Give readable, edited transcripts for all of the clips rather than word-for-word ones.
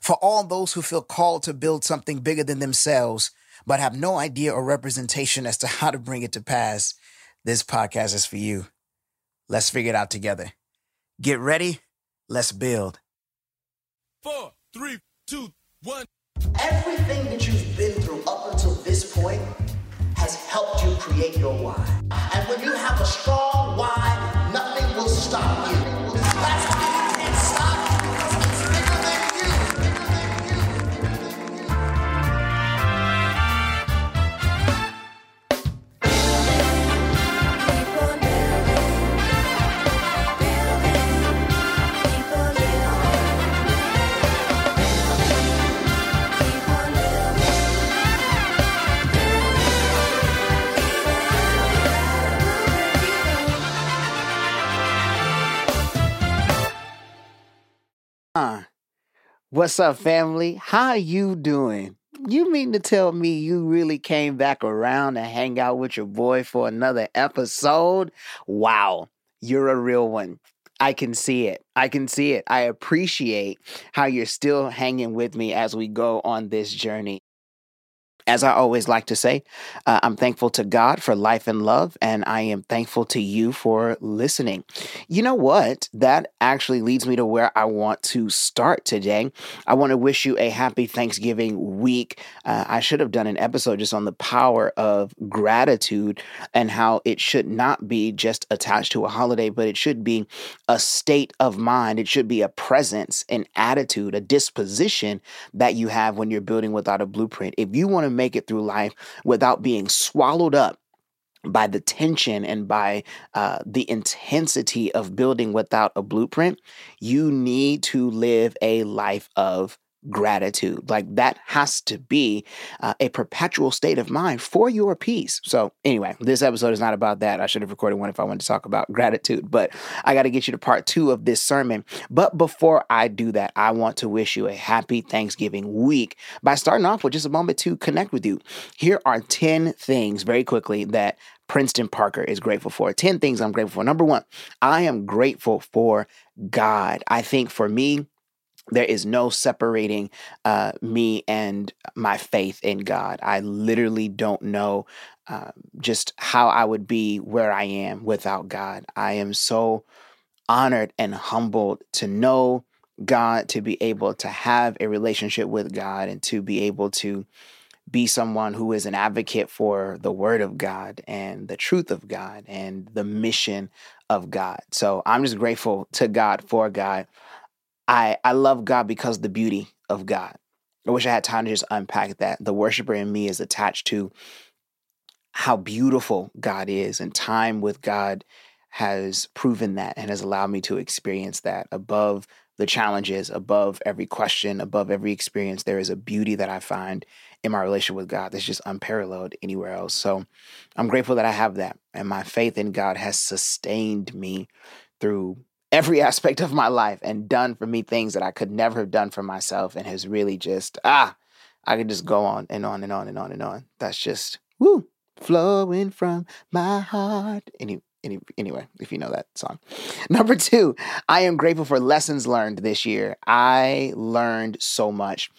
For all those who feel called to build something bigger than themselves, but have no idea or representation as to how to bring it to pass, this podcast is for you. Let's figure it out together. Get ready. Let's build. 4, 3, 2, 1. Everything that you've been through up until this point has helped you create your why. And when you have a strong why, nothing will stop you. That's why you can't stop. What's up, family? How you doing? You mean to tell me you really came back around to hang out with your boy for another episode? Wow, you're a real one. I can see it. I appreciate how you're still hanging with me as we go on this journey. As I always like to say, I'm thankful to God for life and love, and I am thankful to you for listening. You know what? That actually leads me to where I want to start today. I want to wish you a happy Thanksgiving week. I should have done an episode just on the power of gratitude and how it should not be just attached to a holiday, but it should be a state of mind. It should be a presence, an attitude, a disposition that you have when you're building without a blueprint. If you want to make it through life without being swallowed up by the tension and by the intensity of building without a blueprint, you need to live a life of gratitude. Like, that has to be a perpetual state of mind for your peace. So anyway, this episode is not about that. I should have recorded one if I wanted to talk about gratitude, but I got to get you to part 2 of this sermon. But before I do that, I want to wish you a happy Thanksgiving week by starting off with just a moment to connect with you. Here are 10 things very quickly that Princeton Parker is grateful for. 10 things I'm grateful for. Number 1, I am grateful for God. I think for me, there is no separating me and my faith in God. I literally don't know just how I would be where I am without God. I am so honored and humbled to know God, to be able to have a relationship with God, and to be able to be someone who is an advocate for the word of God and the truth of God and the mission of God. So I'm just grateful to God for God. I love God because of the beauty of God. I wish I had time to just unpack that. The worshiper in me is attached to how beautiful God is, and time with God has proven that and has allowed me to experience that. Above the challenges, above every question, above every experience, there is a beauty that I find in my relationship with God that's just unparalleled anywhere else. So I'm grateful that I have that, and my faith in God has sustained me through every aspect of my life and done for me things that I could never have done for myself, and has really just, I could just go on and on and on and on and on. That's just, flowing from my heart. Anyway, if you know that song. Number 2, I am grateful for lessons learned this year. I learned so much.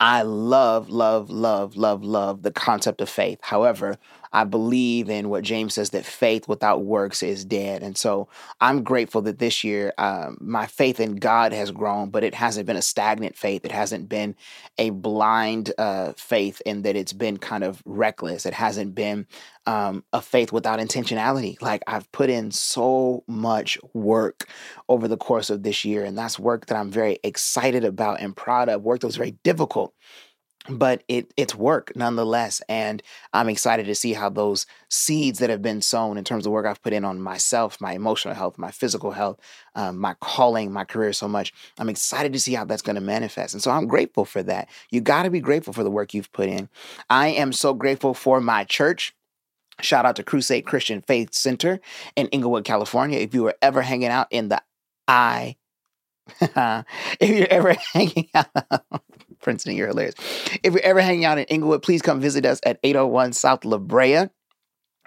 I love the concept of faith. However, I believe in what James says, that faith without works is dead. And so I'm grateful that this year my faith in God has grown, but it hasn't been a stagnant faith. It hasn't been a blind faith in that it's been kind of reckless. It hasn't been a faith without intentionality. Like, I've put in so much work over the course of this year, and that's work that I'm very excited about and proud of, work that was very difficult. But it's work nonetheless, and I'm excited to see how those seeds that have been sown in terms of work I've put in on myself, my emotional health, my physical health, my calling, my career so much, I'm excited to see how that's going to manifest. And so I'm grateful for that. You got to be grateful for the work you've put in. I am so grateful for my church. Shout out to Crusade Christian Faith Center in Inglewood, California. If you were ever hanging out in the I, if you're ever hanging out, Princeton, you're hilarious. If you're ever hanging out in Inglewood, please come visit us at 801 South La Brea.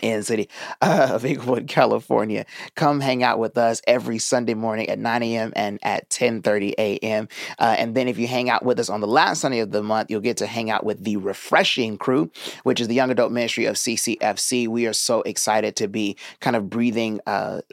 in the city of Inglewood, California. Come hang out with us every Sunday morning at 9 a.m. and at 10:30 a.m. And then if you hang out with us on the last Sunday of the month, you'll get to hang out with the Refreshing Crew, which is the young adult ministry of CCFC. We are so excited to be kind of breathing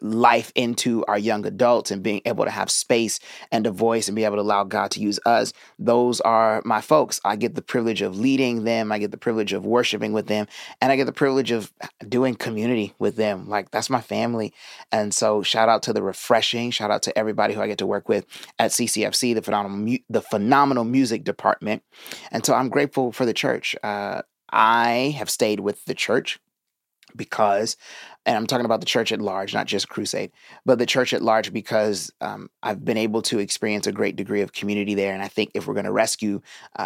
life into our young adults and being able to have space and a voice and be able to allow God to use us. Those are my folks. I get the privilege of leading them. I get the privilege of worshiping with them. And I get the privilege of doing community with them. Like, that's my family. And so shout out to the Refreshing, shout out to everybody who I get to work with at CCFC, the phenomenal music department. And so I'm grateful for the church. I have stayed with the church because, and I'm talking about the church at large, not just Crusade, but the church at large, because I've been able to experience a great degree of community there. And I think if we're going to rescue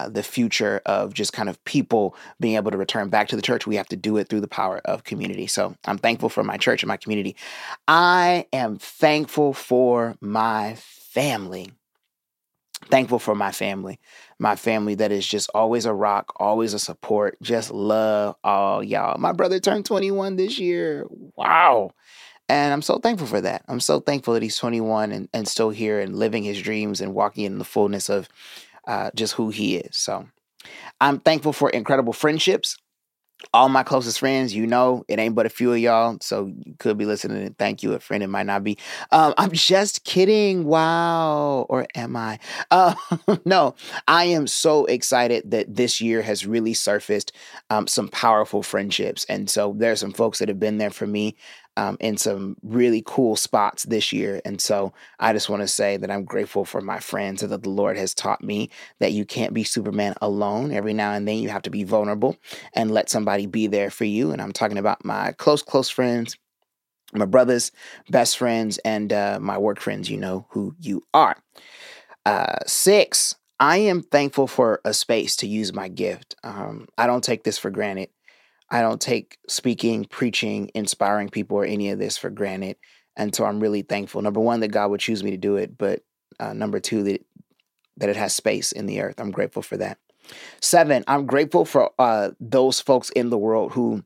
the future of just kind of people being able to return back to the church, we have to do it through the power of community. So I'm thankful for my church and my community. I am thankful for my family. Thankful for my family that is just always a rock, always a support, just love all y'all. My brother turned 21 this year. Wow. And I'm so thankful for that. I'm so thankful that he's 21 and still here and living his dreams and walking in the fullness of just who he is. So I'm thankful for incredible friendships. All my closest friends, you know, it ain't but a few of y'all. So you could be listening and thank you. A friend, it might not be. I'm just kidding. Wow. Or am I? No, I am so excited that this year has really surfaced some powerful friendships. And so there are some folks that have been there for me in some really cool spots this year. And so I just want to say that I'm grateful for my friends and that the Lord has taught me that you can't be Superman alone. Every now and then you have to be vulnerable and let somebody be there for you. And I'm talking about my close friends, my brothers, best friends, and my work friends. You know who you are. 6, I am thankful for a space to use my gift. I don't take this for granted. I don't take speaking, preaching, inspiring people, or any of this for granted. And so I'm really thankful. Number one, that God would choose me to do it. But number two, that it has space in the earth. I'm grateful for that. 7, I'm grateful for those folks in the world who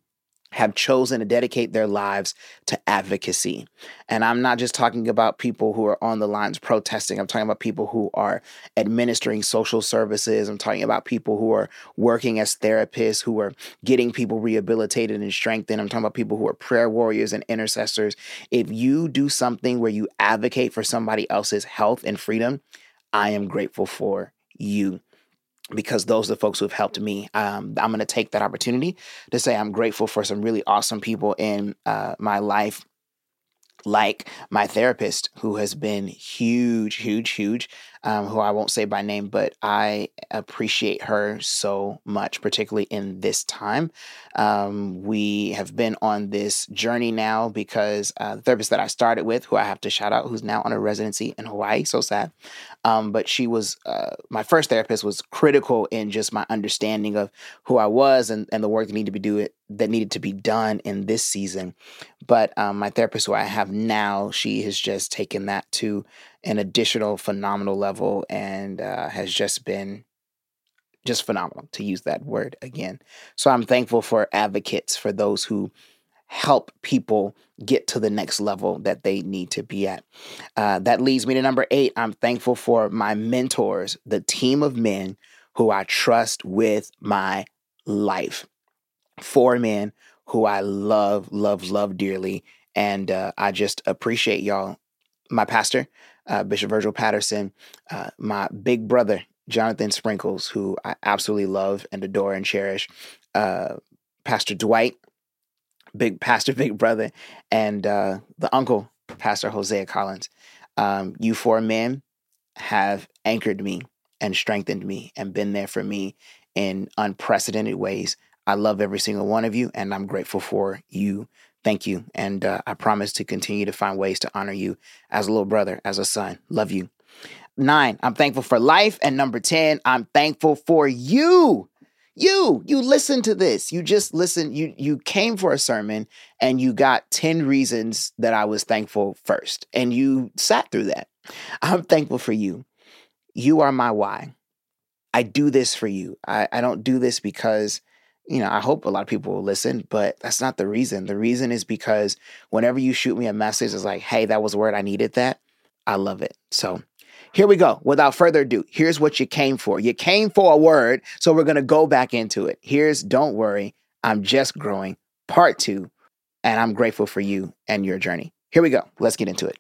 have chosen to dedicate their lives to advocacy. And I'm not just talking about people who are on the lines protesting. I'm talking about people who are administering social services. I'm talking about people who are working as therapists, who are getting people rehabilitated and strengthened. I'm talking about people who are prayer warriors and intercessors. If you do something where you advocate for somebody else's health and freedom, I am grateful for you, because those are the folks who have helped me. I'm going to take that opportunity to say I'm grateful for some really awesome people in my life, like my therapist, who has been huge, who I won't say by name, but I appreciate her so much, particularly in this time. We have been on this journey now because the therapist that I started with, who I have to shout out, who's now on a residency in Hawaii, so sad. But she was, my first therapist was critical in just my understanding of who I was and the work that needed to be done in this season. But my therapist who I have now, she has just taken that to an additional phenomenal level and has just been just phenomenal, to use that word again. So I'm thankful for advocates, for those who help people get to the next level that they need to be at. That leads me to number 8. I'm thankful for my mentors, the team of men who I trust with my life. 4 men who I love dearly. And I just appreciate y'all. My pastor, Bishop Virgil Patterson, my big brother, Jonathan Sprinkles, who I absolutely love and adore and cherish, Pastor Dwight, big brother, and the uncle, Pastor Hosea Collins. You 4 men have anchored me and strengthened me and been there for me in unprecedented ways. I love every single one of you, and I'm grateful for you. Thank you. And I promise to continue to find ways to honor you as a little brother, as a son. Love you. 9, I'm thankful for life. And number 10, I'm thankful for you. You listen to this. You just listen. You came for a sermon and you got 10 reasons that I was thankful first. And you sat through that. I'm thankful for you. You are my why. I do this for you. I don't do this because you know, I hope a lot of people will listen, but that's not the reason. The reason is because whenever you shoot me a message, it's like, hey, that was a word. I needed that. I love it. So here we go. Without further ado, here's what you came for. You came for a word, so we're going to go back into it. Here's Don't Worry, I'm Just Growing, part 2, and I'm grateful for you and your journey. Here we go. Let's get into it.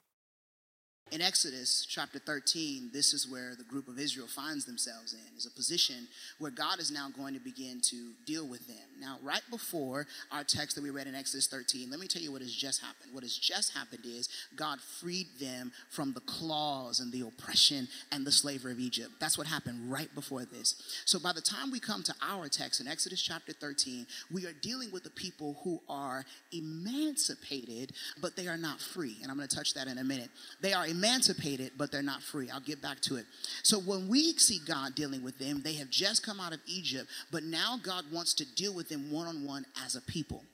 In Exodus chapter 13, this is where the group of Israel finds themselves in, is a position where God is now going to begin to deal with them. Now, right before our text that we read in Exodus 13, let me tell you what has just happened. What has just happened is God freed them from the claws and the oppression and the slavery of Egypt. That's what happened right before this. So by the time we come to our text in Exodus chapter 13, we are dealing with the people who are emancipated, but they are not free. And I'm going to touch that in a minute. They are emancipated, but they're not free. I'll get back to it. So when we see God dealing with them, they have just come out of Egypt, but now God wants to deal with them one-on-one as a people.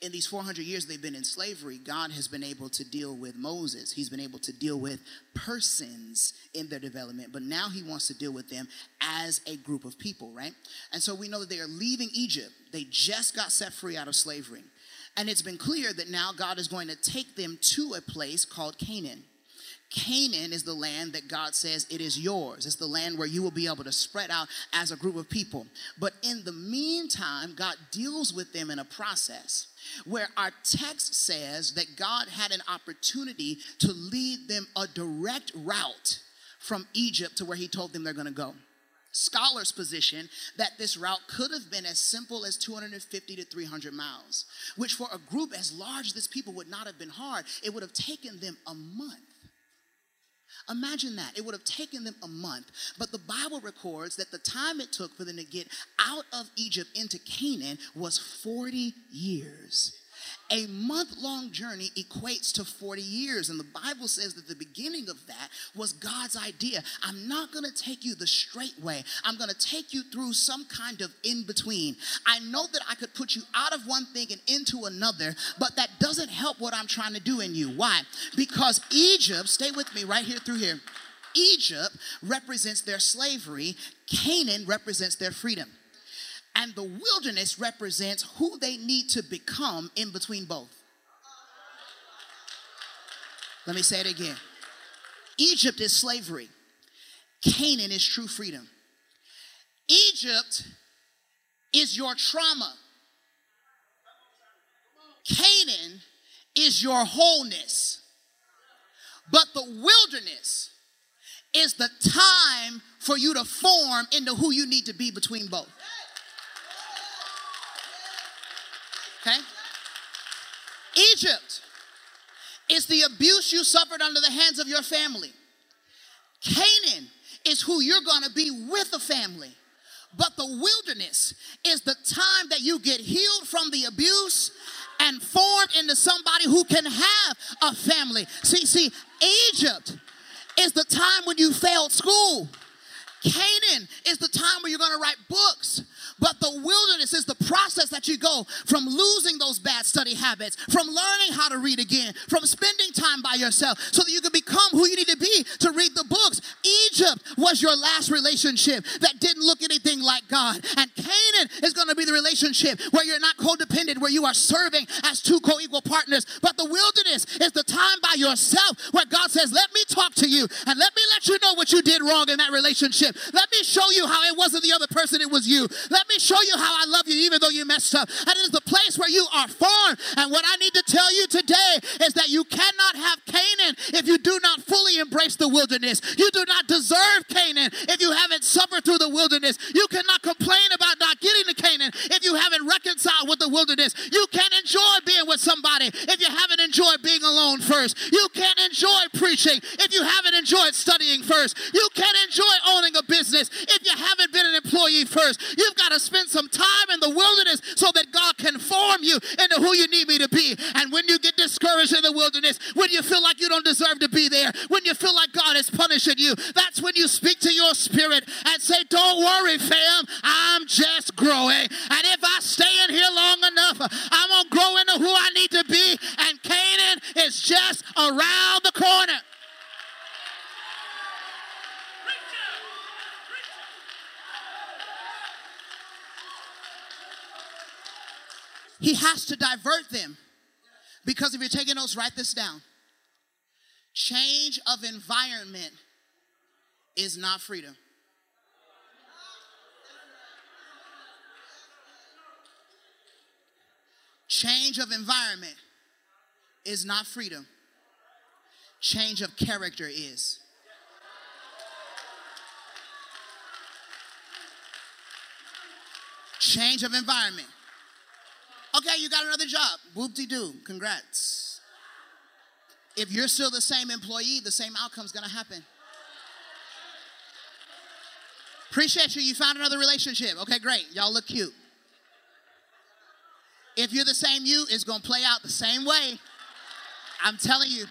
In these 400 years they've been in slavery, God has been able to deal with Moses. He's been able to deal with persons in their development, but now he wants to deal with them as a group of people, right? And so we know that they are leaving Egypt. They just got set free out of slavery. And it's been clear that now God is going to take them to a place called Canaan. Canaan is the land that God says it is yours. It's the land where you will be able to spread out as a group of people. But in the meantime, God deals with them in a process where our text says that God had an opportunity to lead them a direct route from Egypt to where he told them they're going to go. Scholars position that this route could have been as simple as 250 to 300 miles, which for a group as large as this people would not have been hard. It would have taken them a month. Imagine that. It would have taken them a month. But the Bible records that the time it took for them to get out of Egypt into Canaan was 40 years. A month-long journey equates to 40 years. And the Bible says that the beginning of that was God's idea. I'm not going to take you the straight way. I'm going to take you through some kind of in-between. I know that I could put you out of one thing and into another, but that doesn't help what I'm trying to do in you. Why? Because Egypt, stay with me right here through here. Egypt represents their slavery. Canaan represents their freedom. And the wilderness represents who they need to become in between both. Let me say it again. Egypt is slavery. Canaan is true freedom. Egypt is your trauma. Canaan is your wholeness. But the wilderness is the time for you to form into who you need to be between both. Okay? Egypt is the abuse you suffered under the hands of your family. Canaan is who you're going to be with a family. But the wilderness is the time that you get healed from the abuse and formed into somebody who can have a family. See, Egypt is the time when you failed school. Canaan is the time where you're going to write books. But the wilderness is the process that you go from losing those bad study habits, from learning how to read again, from spending time by yourself so that you can become who you need to be to read the books. Egypt was your last relationship that didn't look anything like God. And Canaan is going to be the relationship where you're not codependent, where you are serving as two co-equal partners. But the wilderness is the time by yourself where God says, let me talk to you and let me let you know what you did wrong in that relationship. Let me show you how it wasn't the other person, it was you. Let me show you how I love you even though you messed up. And it is the place where you are formed. And what I need to tell you today is that you cannot have Canaan if you do not fully embrace the wilderness. You do not deserve Canaan if you haven't suffered through the wilderness. You cannot complain about not getting to Canaan if you haven't reconciled with the wilderness. You can't enjoy being with somebody if you haven't enjoyed being alone first. You can't enjoy preaching if you haven't enjoyed studying first. You can't enjoy owning a business if you haven't been an employee first. You've got to spend some time in the wilderness so that God can form you into who you need me to be. And when you get discouraged in the wilderness, when you feel like you don't deserve to be there, when you feel like God is punishing you, that's when you speak to your spirit and say, don't worry, fam, I'm just growing. And if I stay in here long enough, I'm going to grow into who I need to be. And Canaan is just around the corner. He has to divert them. Because if you're taking notes, write this down. Change of environment is not freedom. Change of environment is not freedom. Change of character is. Change of environment. Okay, you got another job. Whoop-de-doo. Congrats. If you're still the same employee, the same outcome's going to happen. Appreciate you. You found another relationship. Okay, great. Y'all look cute. If you're the same you, it's going to play out the same way. I'm telling you.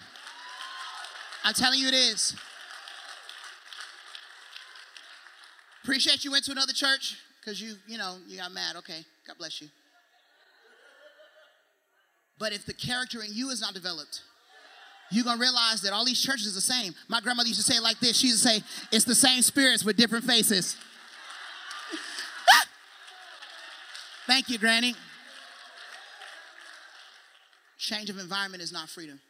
I'm telling you it is. Appreciate you went to another church because you got mad. Okay, God bless you. But if the character in you is not developed, you're going to realize that all these churches are the same. My grandmother used to say it like this. She used to say, it's the same spirits with different faces. Thank you, Granny. Change of environment is not freedom.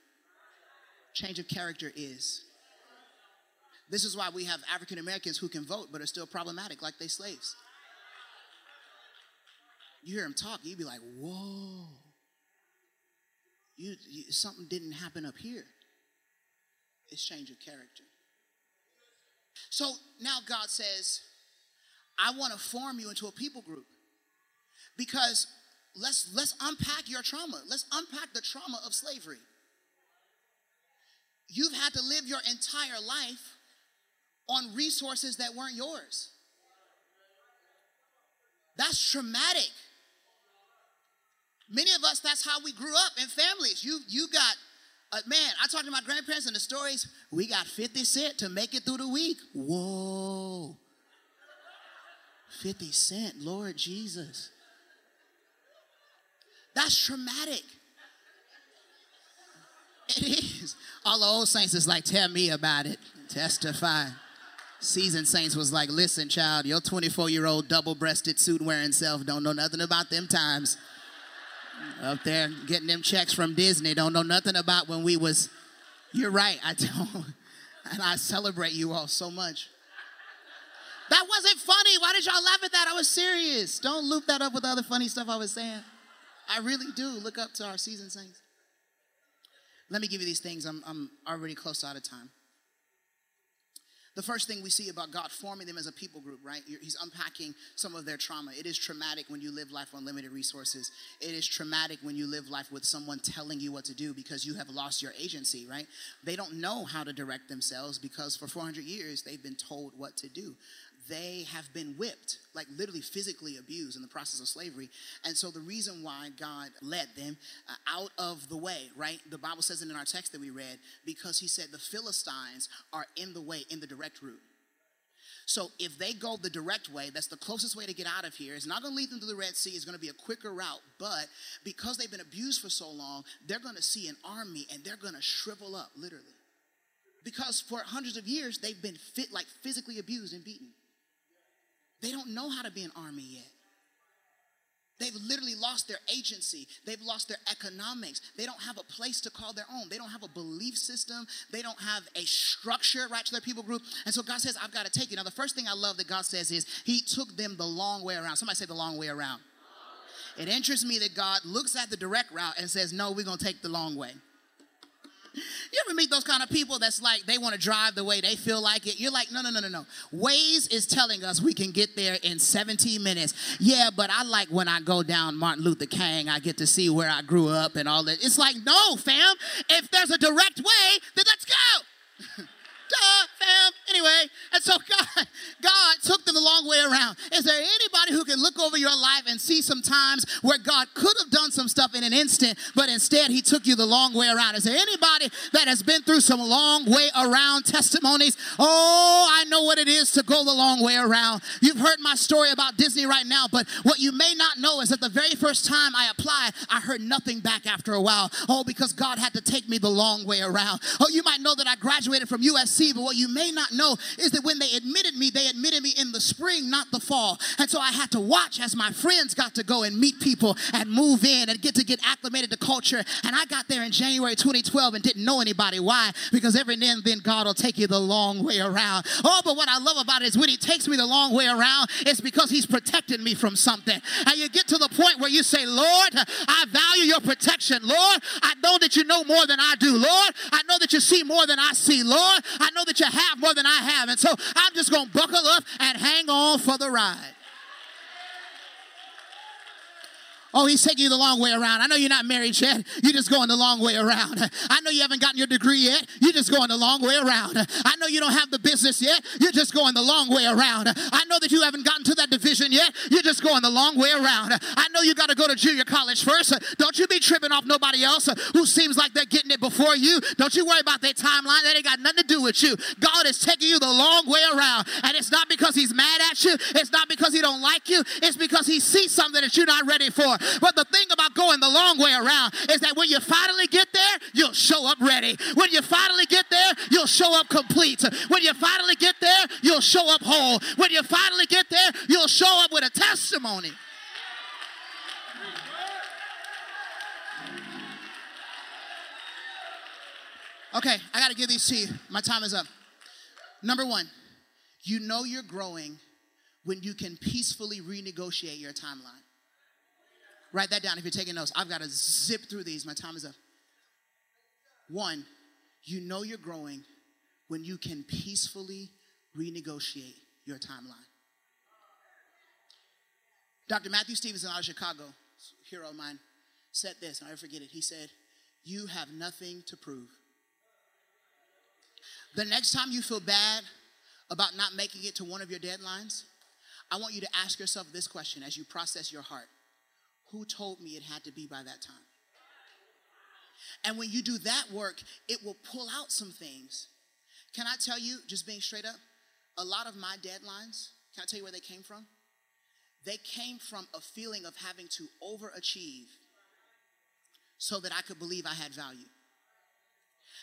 Change of character is. This is why we have African Americans who can vote but are still problematic like they slaves. You hear them talk, you'd be like, whoa. Something didn't happen up here. It's change of character. So now God says, I want to form you into a people group. Because let's unpack your trauma. Let's unpack the trauma of slavery. You've had to live your entire life on resources that weren't yours. That's traumatic. Many of us, that's how we grew up in families. You got, man, I talked to my grandparents and the stories, we got 50 cents to make it through the week. Whoa. 50 cents, Lord Jesus. That's traumatic. It is. All the old saints is like, tell me about it. Testify. Seasoned saints was like, listen, child, your 24-year-old double-breasted suit-wearing self don't know nothing about them times. Up there getting them checks from Disney. Don't know nothing about when we was, you're right, I don't. And I celebrate you all so much. That wasn't funny. Why did y'all laugh at that? I was serious. Don't loop that up with other funny stuff I was saying. I really do look up to our seasoned saints. Let me give you these things. I'm already close out of time. The first thing we see about God forming them as a people group, right? He's unpacking some of their trauma. It is traumatic when you live life on limited resources. It is traumatic when you live life with someone telling you what to do because you have lost your agency, right? They don't know how to direct themselves because for 400 years, they've been told what to do. They have been whipped, like literally physically abused in the process of slavery. And so the reason why God led them out of the way, right? The Bible says it in our text that we read, because he said the Philistines are in the way, in the direct route. So if they go the direct way, that's the closest way to get out of here. It's not going to lead them to the Red Sea. It's going to be a quicker route. But because they've been abused for so long, they're going to see an army and they're going to shrivel up, literally. Because for hundreds of years, they've been physically abused and beaten. They don't know how to be an army yet. They've literally lost their agency. They've lost their economics. They don't have a place to call their own. They don't have a belief system. They don't have a structure, right, to their people group. And so God says, I've got to take you. Now, the first thing I love that God says is he took them the long way around. Somebody say the long way around. It interests me that God looks at the direct route and says, no, we're going to take the long way. You ever meet those kind of people that's like, they want to drive the way they feel like it? You're like, no. Waze is telling us we can get there in 17 minutes. Yeah, but I like when I go down Martin Luther King, I get to see where I grew up and all that. It's like, no, fam. If there's a direct way, then let's go. Duh, fam. Anyway, and so God took them the long way around. Is there anybody who can look over your life and see some times where God could have done some stuff in an instant, but instead he took you the long way around? Is there anybody that has been through some long way around testimonies? Oh, I know what it is to go the long way around. You've heard my story about Disney right now, but what you may not know is that the very first time I applied, I heard nothing back after a while. Oh, because God had to take me the long way around. Oh, you might know that I graduated from USC, but what you may not know is that when they admitted me in the spring, not the fall. And so I had to watch as my friends got to go and meet people and move in and get acclimated to culture. And I got there in January 2012 and didn't know anybody. Why? Because every now and then God will take you the long way around. Oh, but what I love about it is when he takes me the long way around, it's because he's protecting me from something. And you get to the point where you say, Lord, I value your protection. Lord, I know that you know more than I do. Lord, I know that you see more than I see. Lord, I know that you have more than I have. And so I'm just going to buckle up and hang on for the ride. Oh, he's taking you the long way around. I know you're not married yet. You're just going the long way around. I know you haven't gotten your degree yet. You're just going the long way around. I know you don't have the business yet. You're just going the long way around. I know that you haven't gotten to that division yet. You're just going the long way around. I know you got to go to junior college first. Don't you be tripping off nobody else who seems like they're getting it before you. Don't you worry about their timeline. That ain't got nothing to do with you. God is taking you the long way around. And it's not because he's mad at you. It's not because he don't like you. It's because he sees something that you're not ready for. But the thing about going the long way around is that when you finally get there, you'll show up ready. When you finally get there, you'll show up complete. When you finally get there, you'll show up whole. When you finally get there, you'll show up with a testimony. Okay, I got to give these to you. My time is up. Number one, you know you're growing when you can peacefully renegotiate your timeline. Write that down if you're taking notes. I've got to zip through these. My time is up. One, you know you're growing when you can peacefully renegotiate your timeline. Dr. Matthew Stevenson out of Chicago, hero of mine, said this, and I'll never forget it. He said, you have nothing to prove. The next time you feel bad about not making it to one of your deadlines, I want you to ask yourself this question as you process your heart. Who told me it had to be by that time? And when you do that work, it will pull out some things. Can I tell you, just being straight up, a lot of my deadlines, can I tell you where they came from? They came from a feeling of having to overachieve so that I could believe I had value.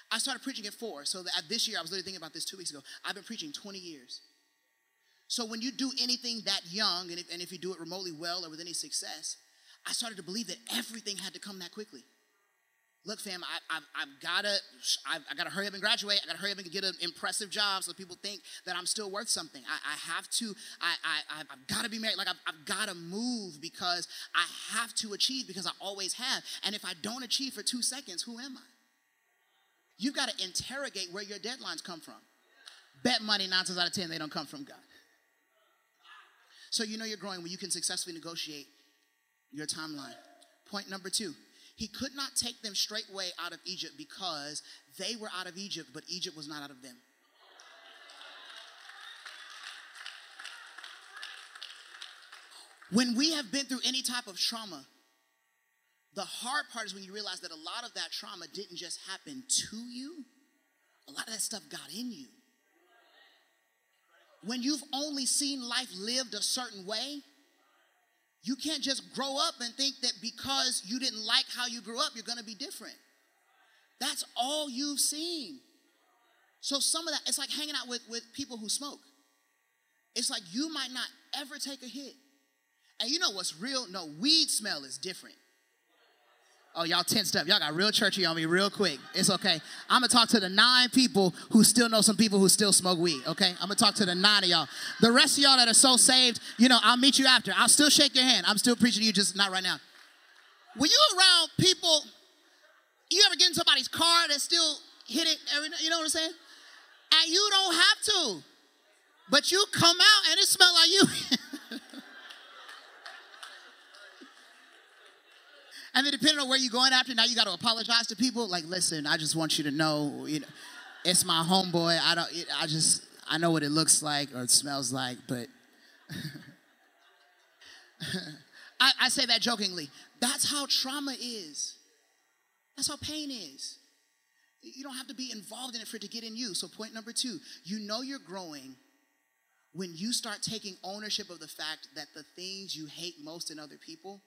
I started preaching at 4, so that this year, I was literally thinking about this 2 weeks ago. I've been preaching 20 years. So when you do anything that young, and if you do it remotely well or with any success, I started to believe that everything had to come that quickly. Look, fam, I've got to hurry up and graduate. I've got to hurry up and get an impressive job so people think that I'm still worth something. I've got to be married. Like, I've got to move because I have to achieve because I always have. And if I don't achieve for 2 seconds, who am I? You've got to interrogate where your deadlines come from. Bet money, 9 times out of 10, they don't come from God. So you know you're growing when you can successfully negotiate your timeline. Point number two, he could not take them straightway out of Egypt because they were out of Egypt, but Egypt was not out of them. When we have been through any type of trauma, the hard part is when you realize that a lot of that trauma didn't just happen to you. A lot of that stuff got in you. When you've only seen life lived a certain way, you can't just grow up and think that because you didn't like how you grew up, you're going to be different. That's all you've seen. So some of that, it's like hanging out with people who smoke. It's like you might not ever take a hit. And you know what's real? No, weed smell is different. Oh, y'all tensed up. Y'all got real churchy on me real quick. It's okay. I'm going to talk to the 9 people who still know some people who still smoke weed, okay? I'm going to talk to the 9 of y'all. The rest of y'all that are so saved, you know, I'll meet you after. I'll still shake your hand. I'm still preaching to you, just not right now. When you're around people, you ever get in somebody's car that still hit it every night? You know what I'm saying? And you don't have to. But you come out and it smells like you. I mean, depending on where you're going after, now you got to apologize to people. Like, listen, I just want you to know, it's my homeboy. I know what it looks like or it smells like, but I say that jokingly. That's how trauma is. That's how pain is. You don't have to be involved in it for it to get in you. So point number 2, you know you're growing when you start taking ownership of the fact that the things you hate most in other people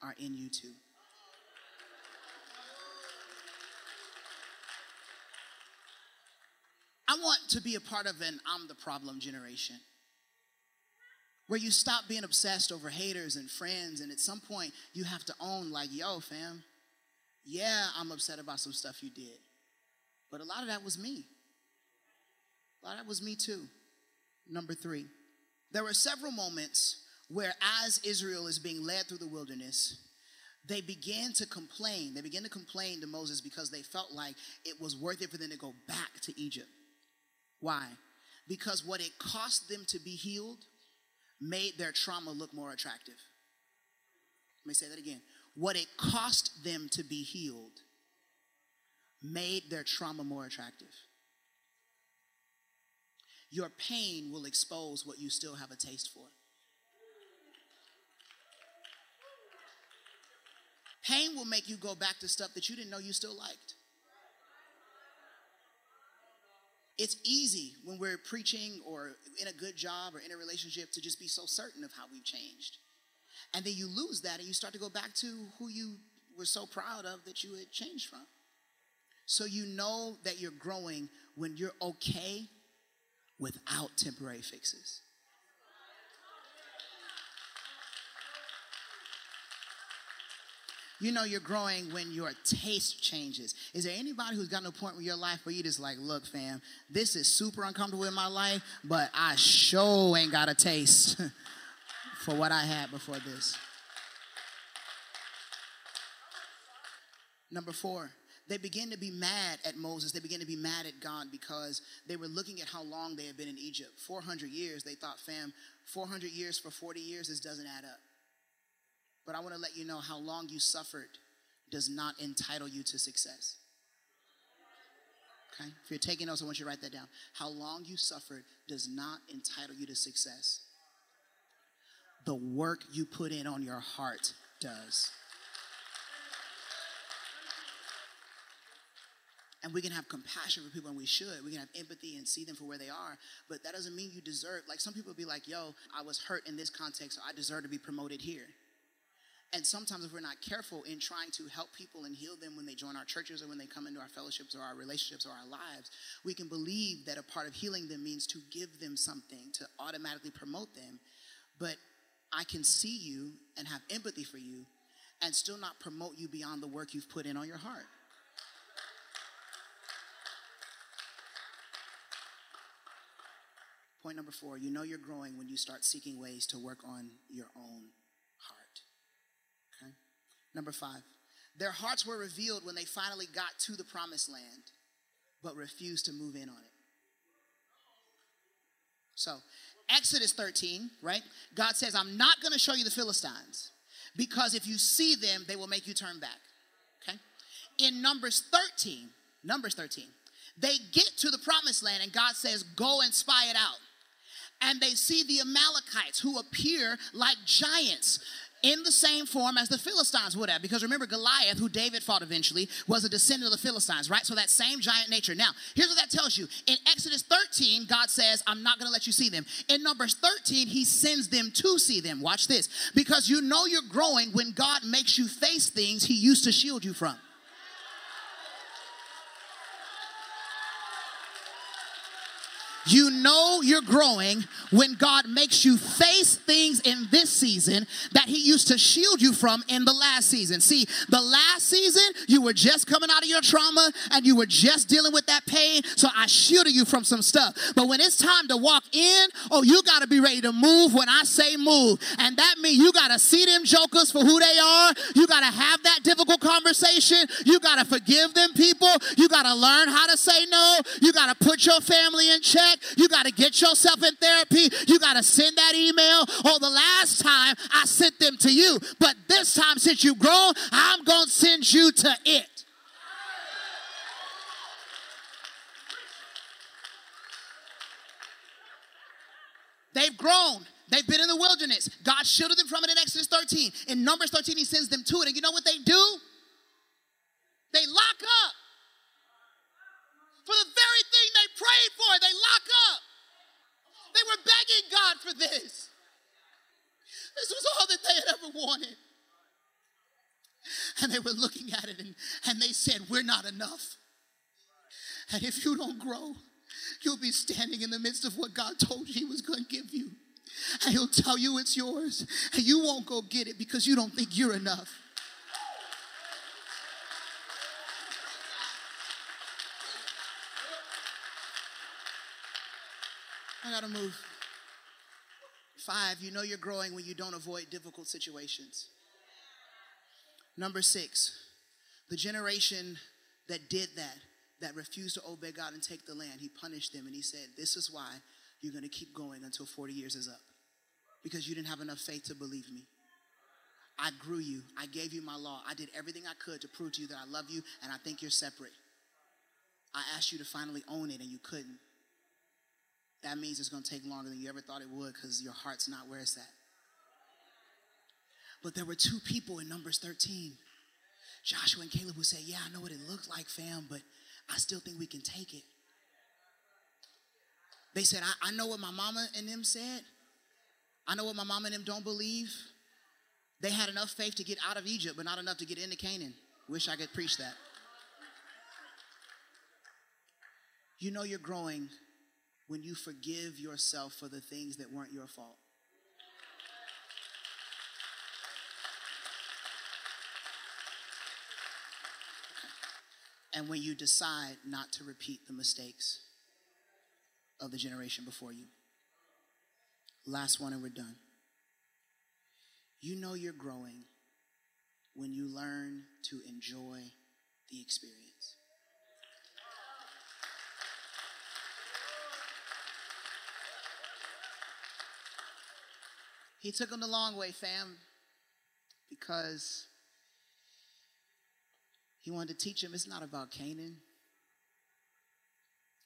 are in you too. I want to be a part of an I'm the problem generation. where you stop being obsessed over haters and friends, and at some point you have to own, like, yo, fam, yeah, I'm upset about some stuff you did, but a lot of that was me. A lot of that was me too. Number three, there were several moments where, as Israel is being led through the wilderness, they began to complain. They began to complain to Moses because they felt like it was worth it for them to go back to Egypt. Why? Because what it cost them to be healed made their trauma look more attractive. Let me say that again. What it cost them to be healed made their trauma more attractive. Your pain will expose what you still have a taste for. Pain will make you go back to stuff that you didn't know you still liked. It's easy when we're preaching or in a good job or in a relationship to just be so certain of how we've changed. And then you lose that and you start to go back to who you were so proud of that you had changed from. So you know that you're growing when you're okay without temporary fixes. You know you're growing when your taste changes. Is there anybody who's gotten to a point in your life where you're just like, look, fam, this is super uncomfortable in my life, but I sure ain't got a taste for what I had before this? Number four, they begin to be mad at Moses. They begin to be mad at God because they were looking at how long they had been in Egypt. 400 years, they thought, fam, 400 years for 40 years, this doesn't add up. But I want to let you know how long you suffered does not entitle you to success. Okay? If you're taking notes, I want you to write that down. How long you suffered does not entitle you to success. The work you put in on your heart does. And we can have compassion for people, and we should. We can have empathy and see them for where they are. But that doesn't mean you deserve. Like, some people be like, yo, I was hurt in this context, so I deserve to be promoted here. And sometimes if we're not careful in trying to help people and heal them when they join our churches or when they come into our fellowships or our relationships or our lives, we can believe that a part of healing them means to give them something, to automatically promote them. But I can see you and have empathy for you and still not promote you beyond the work you've put in on your heart. Point number four, you know you're growing when you start seeking ways to work on your own. Number five, their hearts were revealed when they finally got to the promised land, but refused to move in on it. So, Exodus 13, right? God says, I'm not going to show you the Philistines, because if you see them, they will make you turn back. Okay? In Numbers 13, they get to the promised land and God says, go and spy it out. And they see the Amalekites, who appear like giants, in the same form as the Philistines would have. Because remember, Goliath, who David fought eventually, was a descendant of the Philistines, right? So that same giant nature. Now, here's what that tells you. In Exodus 13, God says, I'm not going to let you see them. In Numbers 13, he sends them to see them. Watch this. Because you know you're growing when God makes you face things he used to shield you from. You know you're growing when God makes you face things in this season that he used to shield you from in the last season. See, the last season, you were just coming out of your trauma and you were just dealing with that pain, so I shielded you from some stuff. But when it's time to walk in, oh, you got to be ready to move when I say move. And that means you got to see them jokers for who they are. You got to have that difficult conversation. You got to forgive them people. You got to learn how to say no. You got to put your family in check. You got to get yourself in therapy. You got to send that email. Oh, the last time I sent them to you, but this time since you've grown, I'm going to send you to it. They've grown. They've been in the wilderness. God shielded them from it in Exodus 13. In Numbers 13, he sends them to it. And you know what they do? They lock up. For the very thing they prayed for, they lock up. They were begging God for this. This was all that they had ever wanted. And they were looking at it and they said, we're not enough. And if you don't grow, you'll be standing in the midst of what God told you he was going to give you. He'll tell you it's yours, and you won't go get it because you don't think you're enough. I gotta move. 5, you know you're growing when you don't avoid difficult situations. Number 6, the generation that did that refused to obey God and take the land, he punished them, and he said, this is why you're going to keep going until 40 years is up, because you didn't have enough faith to believe me. I grew you. I gave you my law. I did everything I could to prove to you that I love you, and I think you're separate. I asked you to finally own it, and you couldn't. That means it's going to take longer than you ever thought it would, because your heart's not where it's at. But there were 2 people in Numbers 13, Joshua and Caleb, who said, yeah, I know what it looks like, fam, but I still think we can take it. They said, I know what my mama and them said. I know what my mama and them don't believe. They had enough faith to get out of Egypt, but not enough to get into Canaan. Wish I could preach that. You know you're growing when you forgive yourself for the things that weren't your fault. And when you decide not to repeat the mistakes of the generation before you. Last one and we're done. You know you're growing when you learn to enjoy the experience. He took them the long way, fam, because he wanted to teach them it's not about Canaan.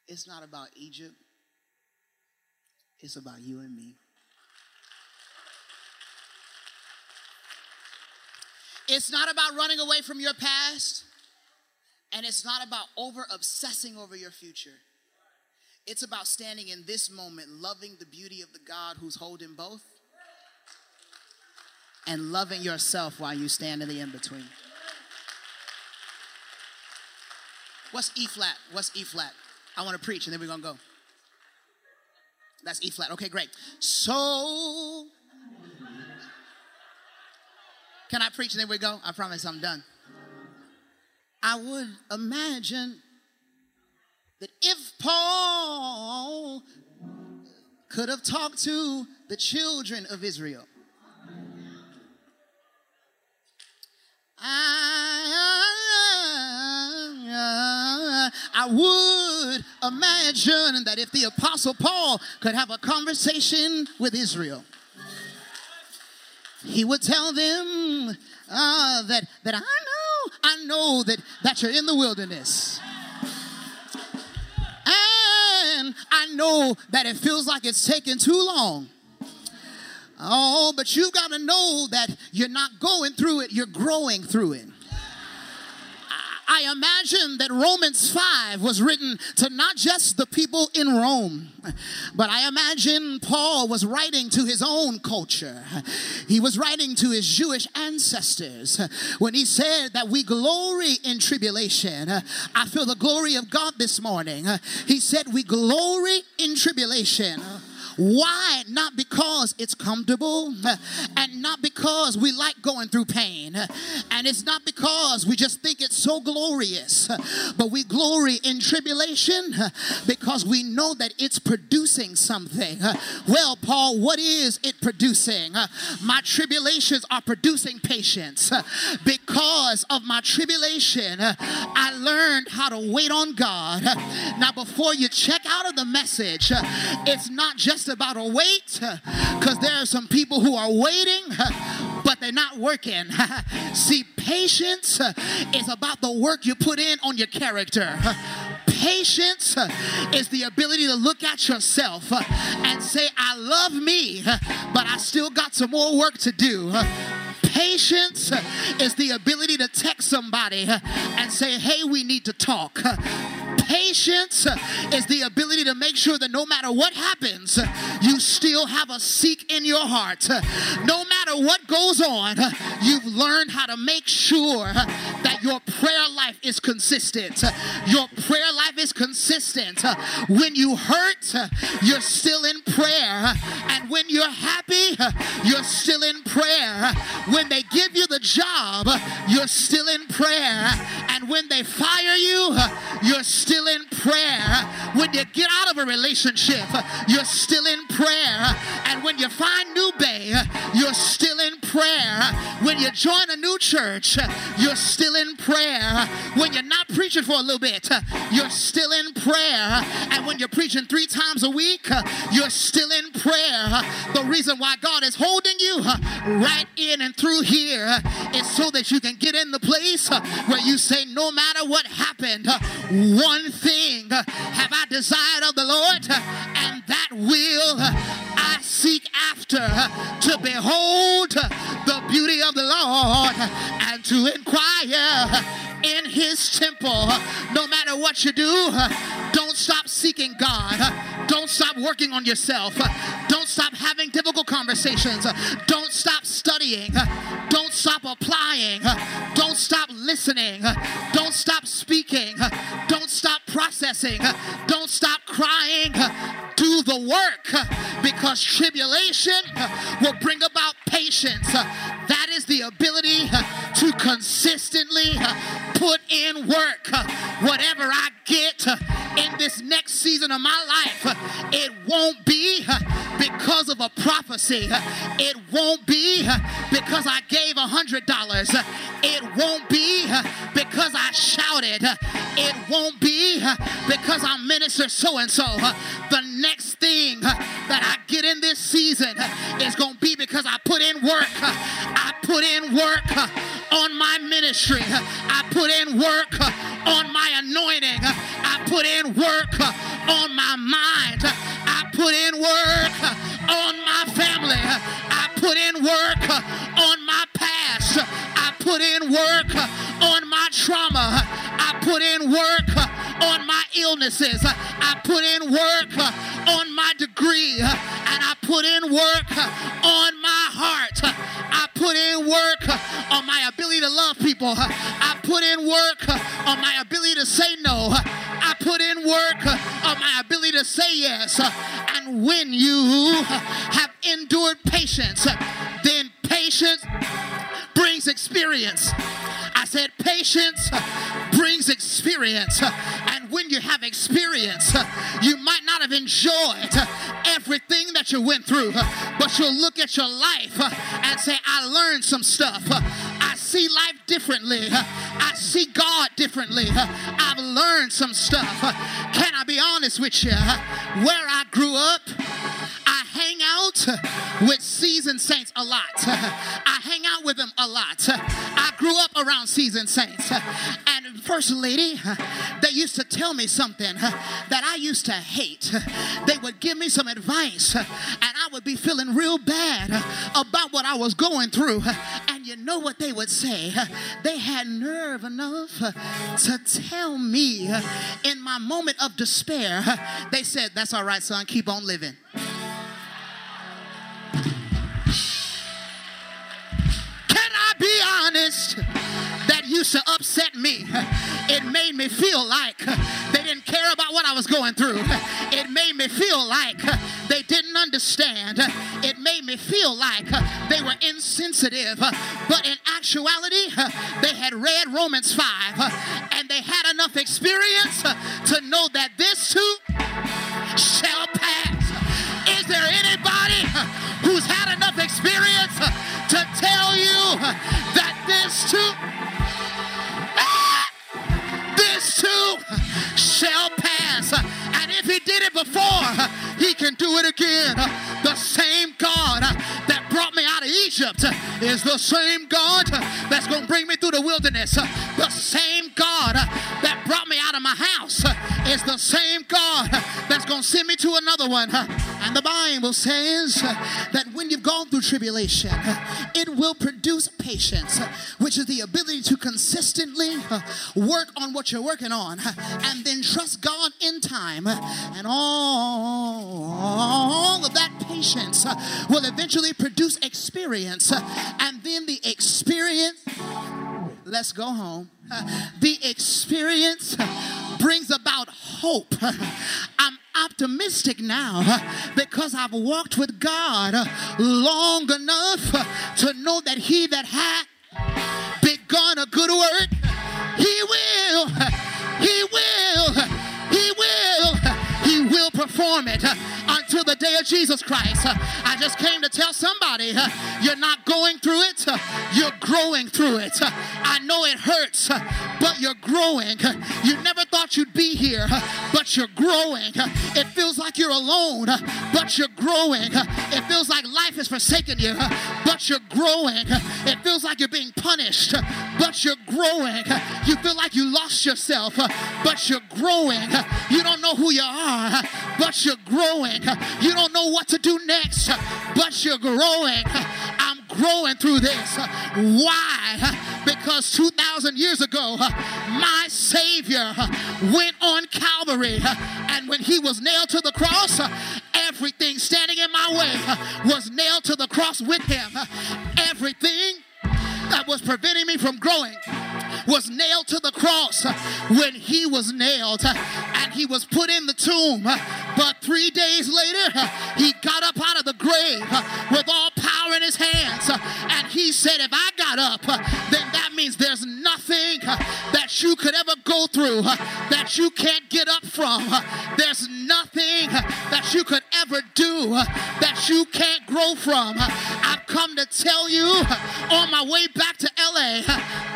It's not about Egypt. It's about you and me. It's not about running away from your past. And it's not about over-obsessing over your future. It's about standing in this moment, loving the beauty of the God who's holding both, and loving yourself while you stand in the in-between. What's E flat? What's E flat? I want to preach and then we're going to go. That's E flat. Okay, great. So, can I preach and then we go? I promise I'm done. I would imagine that if Paul could have talked to the children of Israel, I would imagine that if the Apostle Paul could have a conversation with Israel, he would tell them that I know that you're in the wilderness. And I know that it feels like it's taking too long. Oh, but you've got to know that you're not going through it, you're growing through it. I imagine that Romans 5 was written to not just the people in Rome, but I imagine Paul was writing to his own culture. He was writing to his Jewish ancestors when he said that we glory in tribulation. I feel the glory of God this morning. He said we glory in tribulation. Why? Not because it's comfortable, and not because we like going through pain, and it's not because we just think it's so glorious, but we glory in tribulation because we know that it's producing something. Well, Paul, what is it producing? My tribulations are producing patience. Because of my tribulation, I learned how to wait on God. Now, before you check out of the message, it's not just about a wait, because there are some people who are waiting but they're not working. See, patience is about the work you put in on your character. Patience is the ability to look at yourself and say, I love me, but I still got some more work to do. Patience is the ability to text somebody and say, hey, we need to talk. Patience is the ability to make sure that no matter what happens, you still have a seek in your heart. No matter what goes on, you've learned how to make sure that Your prayer life is consistent. Your prayer life is consistent. When you hurt, you're still in prayer. And when you're happy, you're still in prayer. When they give you the job, you're still in prayer. And when they fire you, you're still in prayer. When you get out of a relationship, you're still in prayer. And when you find new bae, you're still in prayer. When you join a new church, you're still in prayer. When you're not preaching for a little bit, you're still in prayer. And when you're preaching 3 times a week, you're still in prayer. The reason why God is holding you right in and through here is so that you can get in the place where you say, no matter what happened, one thing have I desired of the Lord, and that will I seek after, to behold the beauty of the Lord and to inquire in his temple. No matter what you do, don't stop seeking God. Don't stop working on yourself. Don't stop having difficult conversations. Don't stop studying. Don't stop applying. Don't stop listening. Don't stop speaking. Don't stop processing. Don't stop crying. Do the work, because tribulation will bring about patience. That is the ability to consistently put in work. Whatever I get in this next season of my life, it won't be because of a prophecy. It won't be because I gave $100. It won't be because I shouted. It won't be because I ministered so-and-so. The next thing that I get in this season is going to be because I put in work. I put in work on my ministry. I put in work on my anointing. I put in work on my mind. I put in work on my family. I put in work on my past. I put in work on my trauma. I put in work on my illnesses. I put in work on my degree. And I put in work on my heart. I put in work on my ability to love people. I put in work on my ability to say no. I put in work on my ability to say yes. And when you have endured patience, then patience brings experience. I said patience brings experience. And when you have experience, you might not have enjoyed everything that you went through, but you'll look at your life and say, I learned some stuff. I see life differently. I see God differently. I've learned some stuff. Can I be honest with you? Where I grew up, I hang out with seasoned saints a lot. I hang out with them a lot. I grew up around seasoned saints. And First Lady, they used to tell me something that I used to hate. They would give me some advice, and I would be feeling real bad about what I was going through. And you know what they would say? They had nerve enough to tell me in my moment of despair. They said, that's all right, son, keep on living. Be honest, that used to upset me. It made me feel like they didn't care about what I was going through. It made me feel like they didn't understand. It made me feel like they were insensitive. But in actuality, they had read Romans 5, and they had enough experience to know that this too shall pass. Is there anybody who's had enough experience to tell you that this too shall pass? And if he did it before, he can do it again. The same God that brought me out of Egypt is the same God that's going to bring me through the wilderness. The same God that brought me out of my house is the same God that's going to send me to another one. And the Bible says that when you've gone through tribulation, it will produce patience, which is the ability to consistently work on what you're working on and then trust God in time. And all of that patience will eventually produce experience. And then the experience Let's go home. The experience brings about hope. I'm optimistic now because I've walked with God long enough to know that he that hath begun a good work, he will, he will, he will, he will perform it until the day of Jesus Christ. I just came to tell somebody, you're not going through it, you're growing through it. I know it hurts, but you're growing. You never thought you'd be here, but you're growing. It feels like you're alone, but you're growing. It feels like life has forsaken you, but you're growing. It feels like you're being punished, but you're growing. You feel like you lost yourself, but you're growing. You don't know who you are, but you're growing. You don't know what to do next, but you're growing. I'm growing through this. Why? Because 2,000 years ago, my Savior went on Calvary, and when he was nailed to the cross, everything standing in my way was nailed to the cross with him. Everything that was preventing me from growing was nailed to the cross when he was nailed, and he was put in the tomb, but 3 days later he got up out of the grave with all power in his hands, and he said, if I got up, then that means there's nothing that you could ever go through that you can't get up from. There's nothing that you could ever do that you can't grow from. I've come to tell you, on my way back to LA,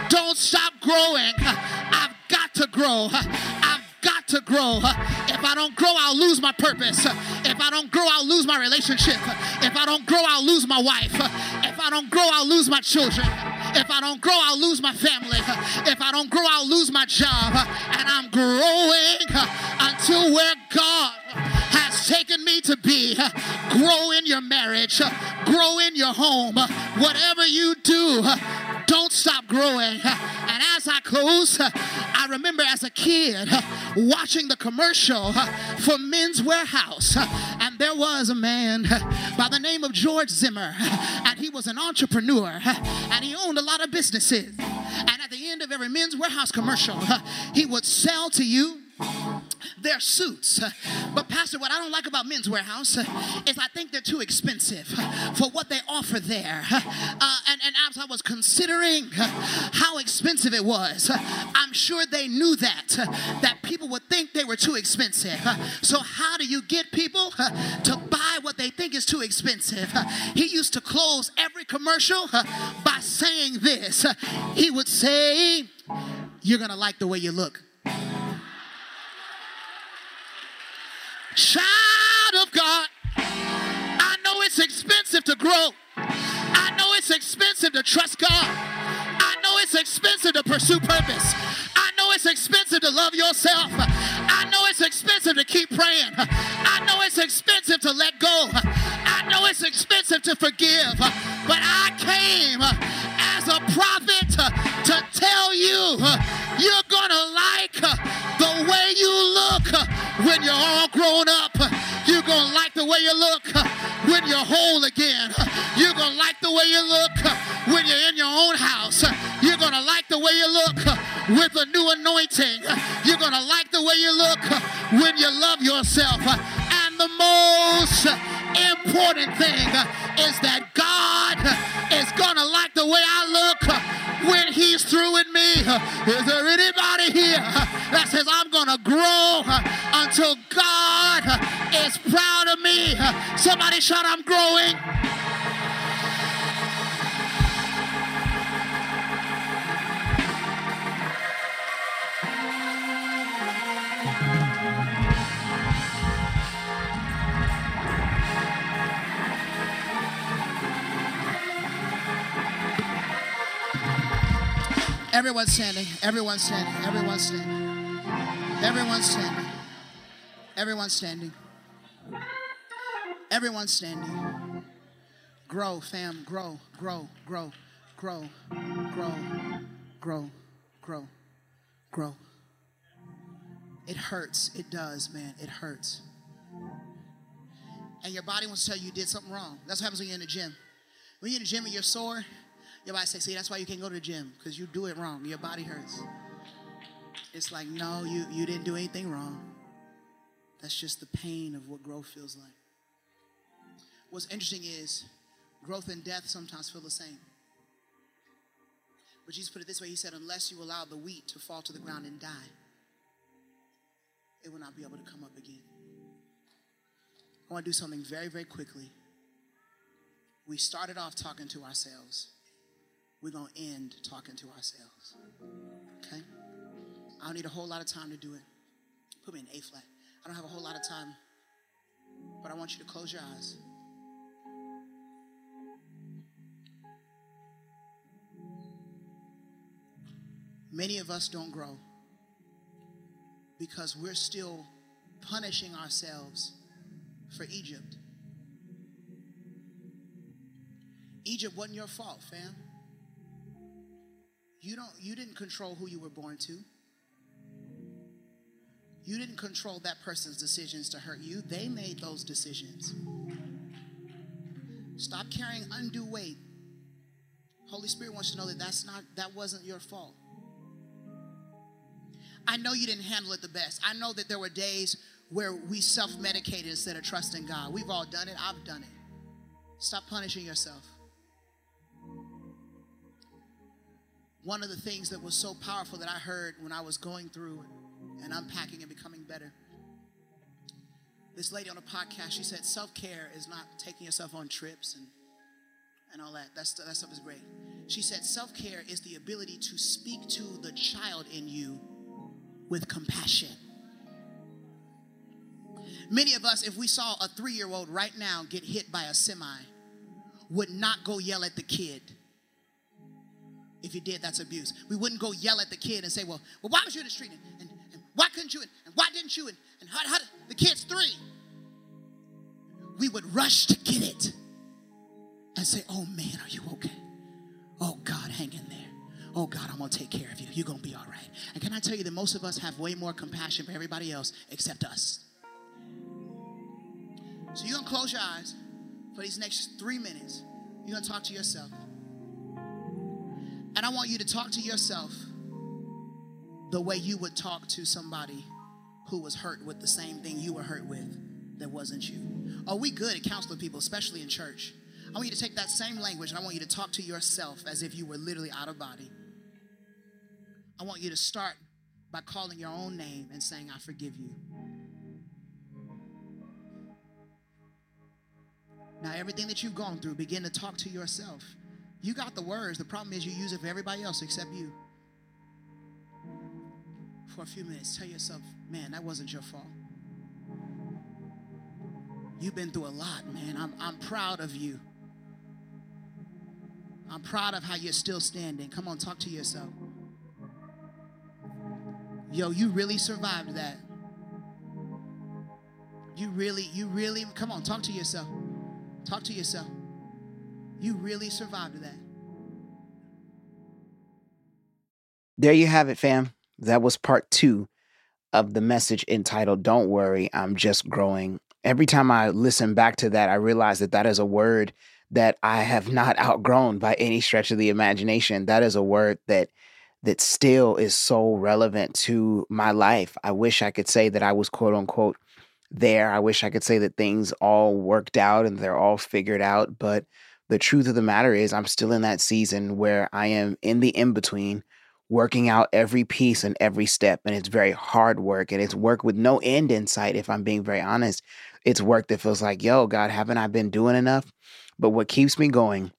don't stop growing. I've got to grow. I've got to grow. If I don't grow, I'll lose my purpose. If I don't grow, I'll lose my relationship. If I don't grow, I'll lose my wife. If I don't grow, I'll lose my children. If I don't grow, I'll lose my family. If I don't grow, I'll lose my job. And I'm growing until where God has taken me to be. Grow in your marriage. Grow in your home. Whatever you do, don't stop growing. And as I close, I remember as a kid watching the commercial for Men's Warehouse. And there was a man by the name of George Zimmer. And he was an entrepreneur. And he owned a lot of businesses. And at the end of every Men's Warehouse commercial, he would sell to you their suits. But Pastor, what I don't like about Men's Warehouse is I think they're too expensive for what they offer there. And as I was considering how expensive it was, I'm sure they knew that people would think they were too expensive. So how do you get people to buy what they think is too expensive? He used to close every commercial by saying this. He would say, you're gonna like the way you look. Child of God, I know it's expensive to grow. I know it's expensive to trust God. I know it's expensive to pursue purpose. I know it's expensive to love yourself. I know it's expensive to keep praying. I know it's expensive to let go. I know it's expensive to forgive. But I came as a prophet to tell you, you're gonna like the way you look when you're all grown up. You're gonna like the way you look when you're whole again. You're gonna like the way you look when you're in your own house. You're gonna like the way you look with a new anointing. You're gonna like the way you look when you love yourself. And the most important thing is that God is gonna like the way I look when he's through with me. Is there anybody here that says, I'm gonna grow until God is proud of me? Somebody shout, I'm growing. Everyone's standing, everyone's standing, everyone's standing, everyone's standing, everyone's standing, everyone's standing. Grow, fam, grow, grow, grow, grow, grow, grow, grow, grow. It hurts, it does, man, it hurts. And your body wants to tell you you did something wrong. That's what happens when you're in the gym. When you're in the gym and you're sore, Your body say, see, that's why you can't go to the gym, because you do it wrong. Your body hurts. It's like, no, you didn't do anything wrong. That's just the pain of what growth feels like. What's interesting is growth and death sometimes feel the same. But Jesus put it this way. He said, unless you allow the wheat to fall to the ground and die, it will not be able to come up again. I want to do something very, very quickly. We started off talking to ourselves. We're going to end talking to ourselves. Okay? I don't need a whole lot of time to do it. Put me in A flat. I don't have a whole lot of time. But I want you to close your eyes. Many of us don't grow because we're still punishing ourselves for Egypt. Egypt wasn't your fault, fam. You didn't control who you were born to. You didn't control that person's decisions to hurt you. They made those decisions. Stop carrying undue weight. Holy Spirit wants to know that that wasn't your fault. I know you didn't handle it the best. I know that there were days where we self-medicated instead of trusting God. We've all done it. I've done it. Stop punishing yourself. One of the things that was so powerful that I heard when I was going through and unpacking and becoming better, this lady on a podcast, she said self-care is not taking yourself on trips and all that. That stuff is great. She said self-care is the ability to speak to the child in you with compassion. Many of us, if we saw a 3-year-old right now get hit by a semi, would not go yell at the kid. If you did, that's abuse. We wouldn't go yell at the kid and say, well why was you in the street? And why couldn't you? And why didn't you? And how the kid's 3. We would rush to get it and say, oh man, are you okay? Oh God, hang in there. Oh, God, I'm going to take care of you. You're going to be all right. And can I tell you that most of us have way more compassion for everybody else except us? So you're going to close your eyes for these next 3 minutes. You're going to talk to yourself. And I want you to talk to yourself the way you would talk to somebody who was hurt with the same thing you were hurt with that wasn't you. Oh, we good at counseling people, especially in church. I want you to take that same language, and I want you to talk to yourself as if you were literally out of body. I want you to start by calling your own name and saying, I forgive you. Now, everything that you've gone through, begin to talk to yourself. You got the words. The problem is you use it for everybody else except you. For a few minutes, tell yourself, man, that wasn't your fault. You've been through a lot, man. I'm proud of you. I'm proud of how you're still standing. Come on, talk to yourself. Yo, you really survived that. You really, come on, talk to yourself. Talk to yourself. You really survived that. There you have it, fam. That was part 2 of the message entitled, Don't Worry, I'm Just Growing. Every time I listen back to that, I realize that that is a word that I have not outgrown by any stretch of the imagination. That is a word that still is so relevant to my life. I wish I could say that I was, quote unquote, there. I wish I could say that things all worked out and they're all figured out. But the truth of the matter is I'm still in that season where I am in the in-between, working out every piece and every step. And it's very hard work, and it's work with no end in sight. If I'm being very honest, it's work that feels like, yo, God, haven't I been doing enough? But what keeps me going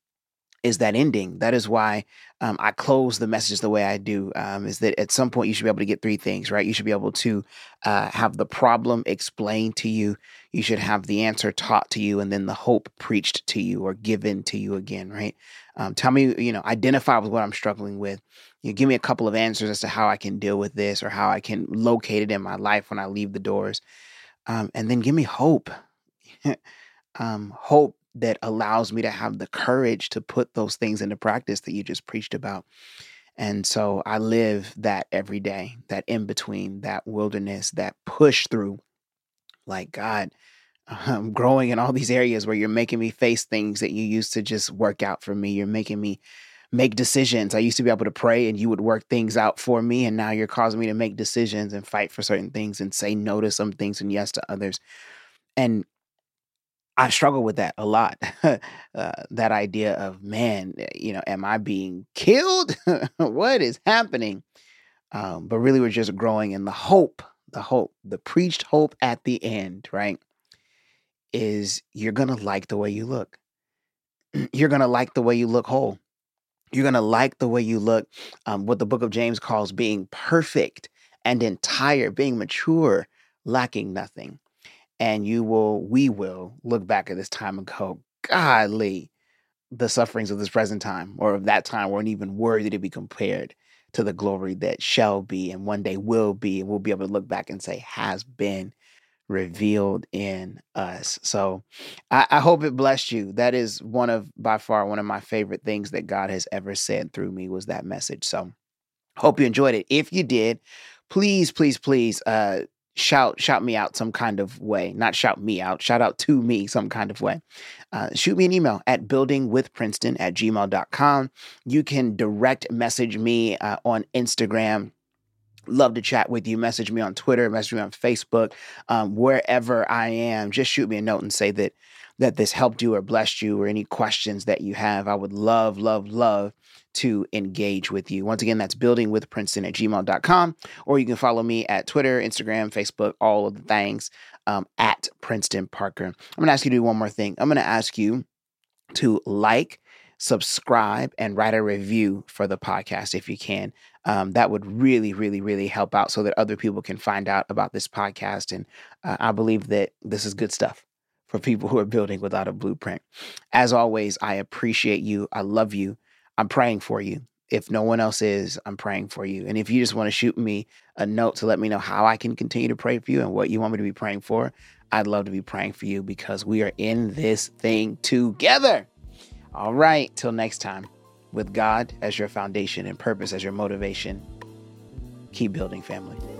is that ending. That is why I close the message the way I do, is that at some point you should be able to get 3 things, right? You should be able to have the problem explained to you. You should have the answer taught to you, and then the hope preached to you or given to you again, right? Tell me, identify with what I'm struggling with. You give me a couple of answers as to how I can deal with this or how I can locate it in my life when I leave the doors. And then give me hope. Hope that allows me to have the courage to put those things into practice that you just preached about. And so I live that every day, that in between, that wilderness, that push through. Like, God, I'm growing in all these areas where you're making me face things that you used to just work out for me. You're making me make decisions. I used to be able to pray and you would work things out for me. And now you're causing me to make decisions and fight for certain things and say no to some things and yes to others. And I struggle with that a lot. That idea of, man, you know, am I being killed? What is happening? But really, we're just growing in the hope, the preached hope at the end, right? Is you're going to like the way you look. You're going to like the way you look whole. You're going to like the way you look, what the book of James calls being perfect and entire, being mature, lacking nothing. And we will look back at this time and go, golly, the sufferings of this present time or of that time weren't even worthy to be compared to the glory that shall be and one day will be. And we'll be able to look back and say, has been revealed in us. So I hope it blessed you. That is by far one of my favorite things that God has ever said through me was that message. So hope you enjoyed it. If you did, please, shout me out some kind of way. Not shout me out, shout out to me some kind of way. Shoot me an email at buildingwithprinceton@gmail.com. You can direct message me on Instagram. Love to chat with you. Message me on Twitter, message me on Facebook, wherever I am. Just shoot me a note and say that this helped you or blessed you or any questions that you have. I would love to engage with you. Once again, that's buildingwithprinceton@gmail.com, or you can follow me at Twitter, Instagram, Facebook, all of the things, at Princeton Parker. I'm going to ask you to do one more thing. I'm going to ask you to like, subscribe, and write a review for the podcast if you can. That would really, really, really help out so that other people can find out about this podcast. And I believe that this is good stuff for people who are building without a blueprint. As always, I appreciate you. I love you. I'm praying for you. If no one else is, I'm praying for you. And if you just want to shoot me a note to let me know how I can continue to pray for you and what you want me to be praying for, I'd love to be praying for you because we are in this thing together. All right, till next time, with God as your foundation and purpose as your motivation, keep building, family.